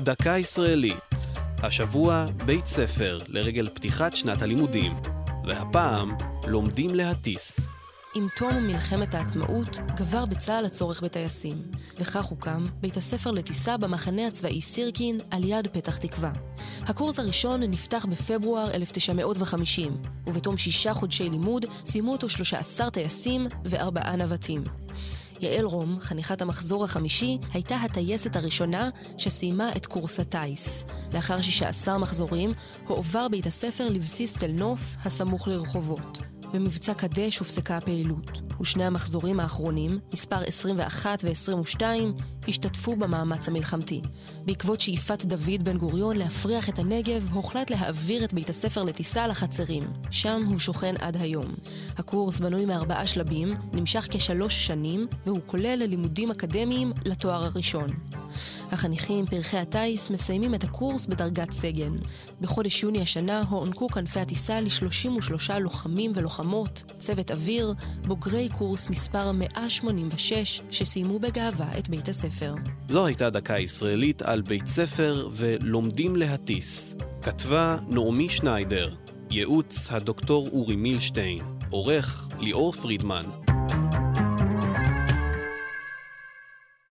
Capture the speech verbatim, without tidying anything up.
דקה ישראלית. השבוע בית ספר לרגל פתיחת שנת הלימודים, והפעם לומדים להטיס. עם תום מלחמת העצמאות גבר בצה"ל הצורך בטייסים, וכך הוקם בית הספר לטיסה במחנה הצבאי סירקין על יד פתח תקווה. הקורס הראשון נפתח בפברואר אלף תשע מאות וחמישים, ובתום שישה חודשי לימוד סיימו אותו שלושה עשר טייסים וארבעה נווטים. יעל רום, חניכת המחזור החמישי, הייתה הטייסת הראשונה שסיימה את קורס הטייס. לאחר שישה עשר מחזורים, הועבר בית הספר לבסיס תל נוף הסמוך לרחובות. במבצע קדש הופסקה הפעילות, ושני המחזורים האחרונים, מספר עשרים ואחת ו-עשרים ושתיים, השתתפו במאמץ המלחמתי. בעקבות שאיפת דוד בן גוריון להפריח את הנגב, הוחלט להעביר את בית הספר לטיסה לחצרים. שם הוא שוכן עד היום. הקורס בנוי מארבעה שלבים, נמשך כשלוש שנים, והוא כולל לימודים אקדמיים לתואר הראשון. החניכים פרחי הטייס מסיימים את הקורס בדרגת סגן. בחודש יוני השנה הוענקו כנפי הטיסה ל-שלושים ושלושה לוחמים ולוחמות, צוות אוויר, בוגרי קורס מספר מאה שמונים ושש שסיימו בגאווה את בית הספר. זו הייתה דקה ישראלית על בית ספר ולומדים להטיס. כתבה נעמי שניידר, ייעוץ הדוקטור אורי מילשטיין, עורך ליאור פרידמן.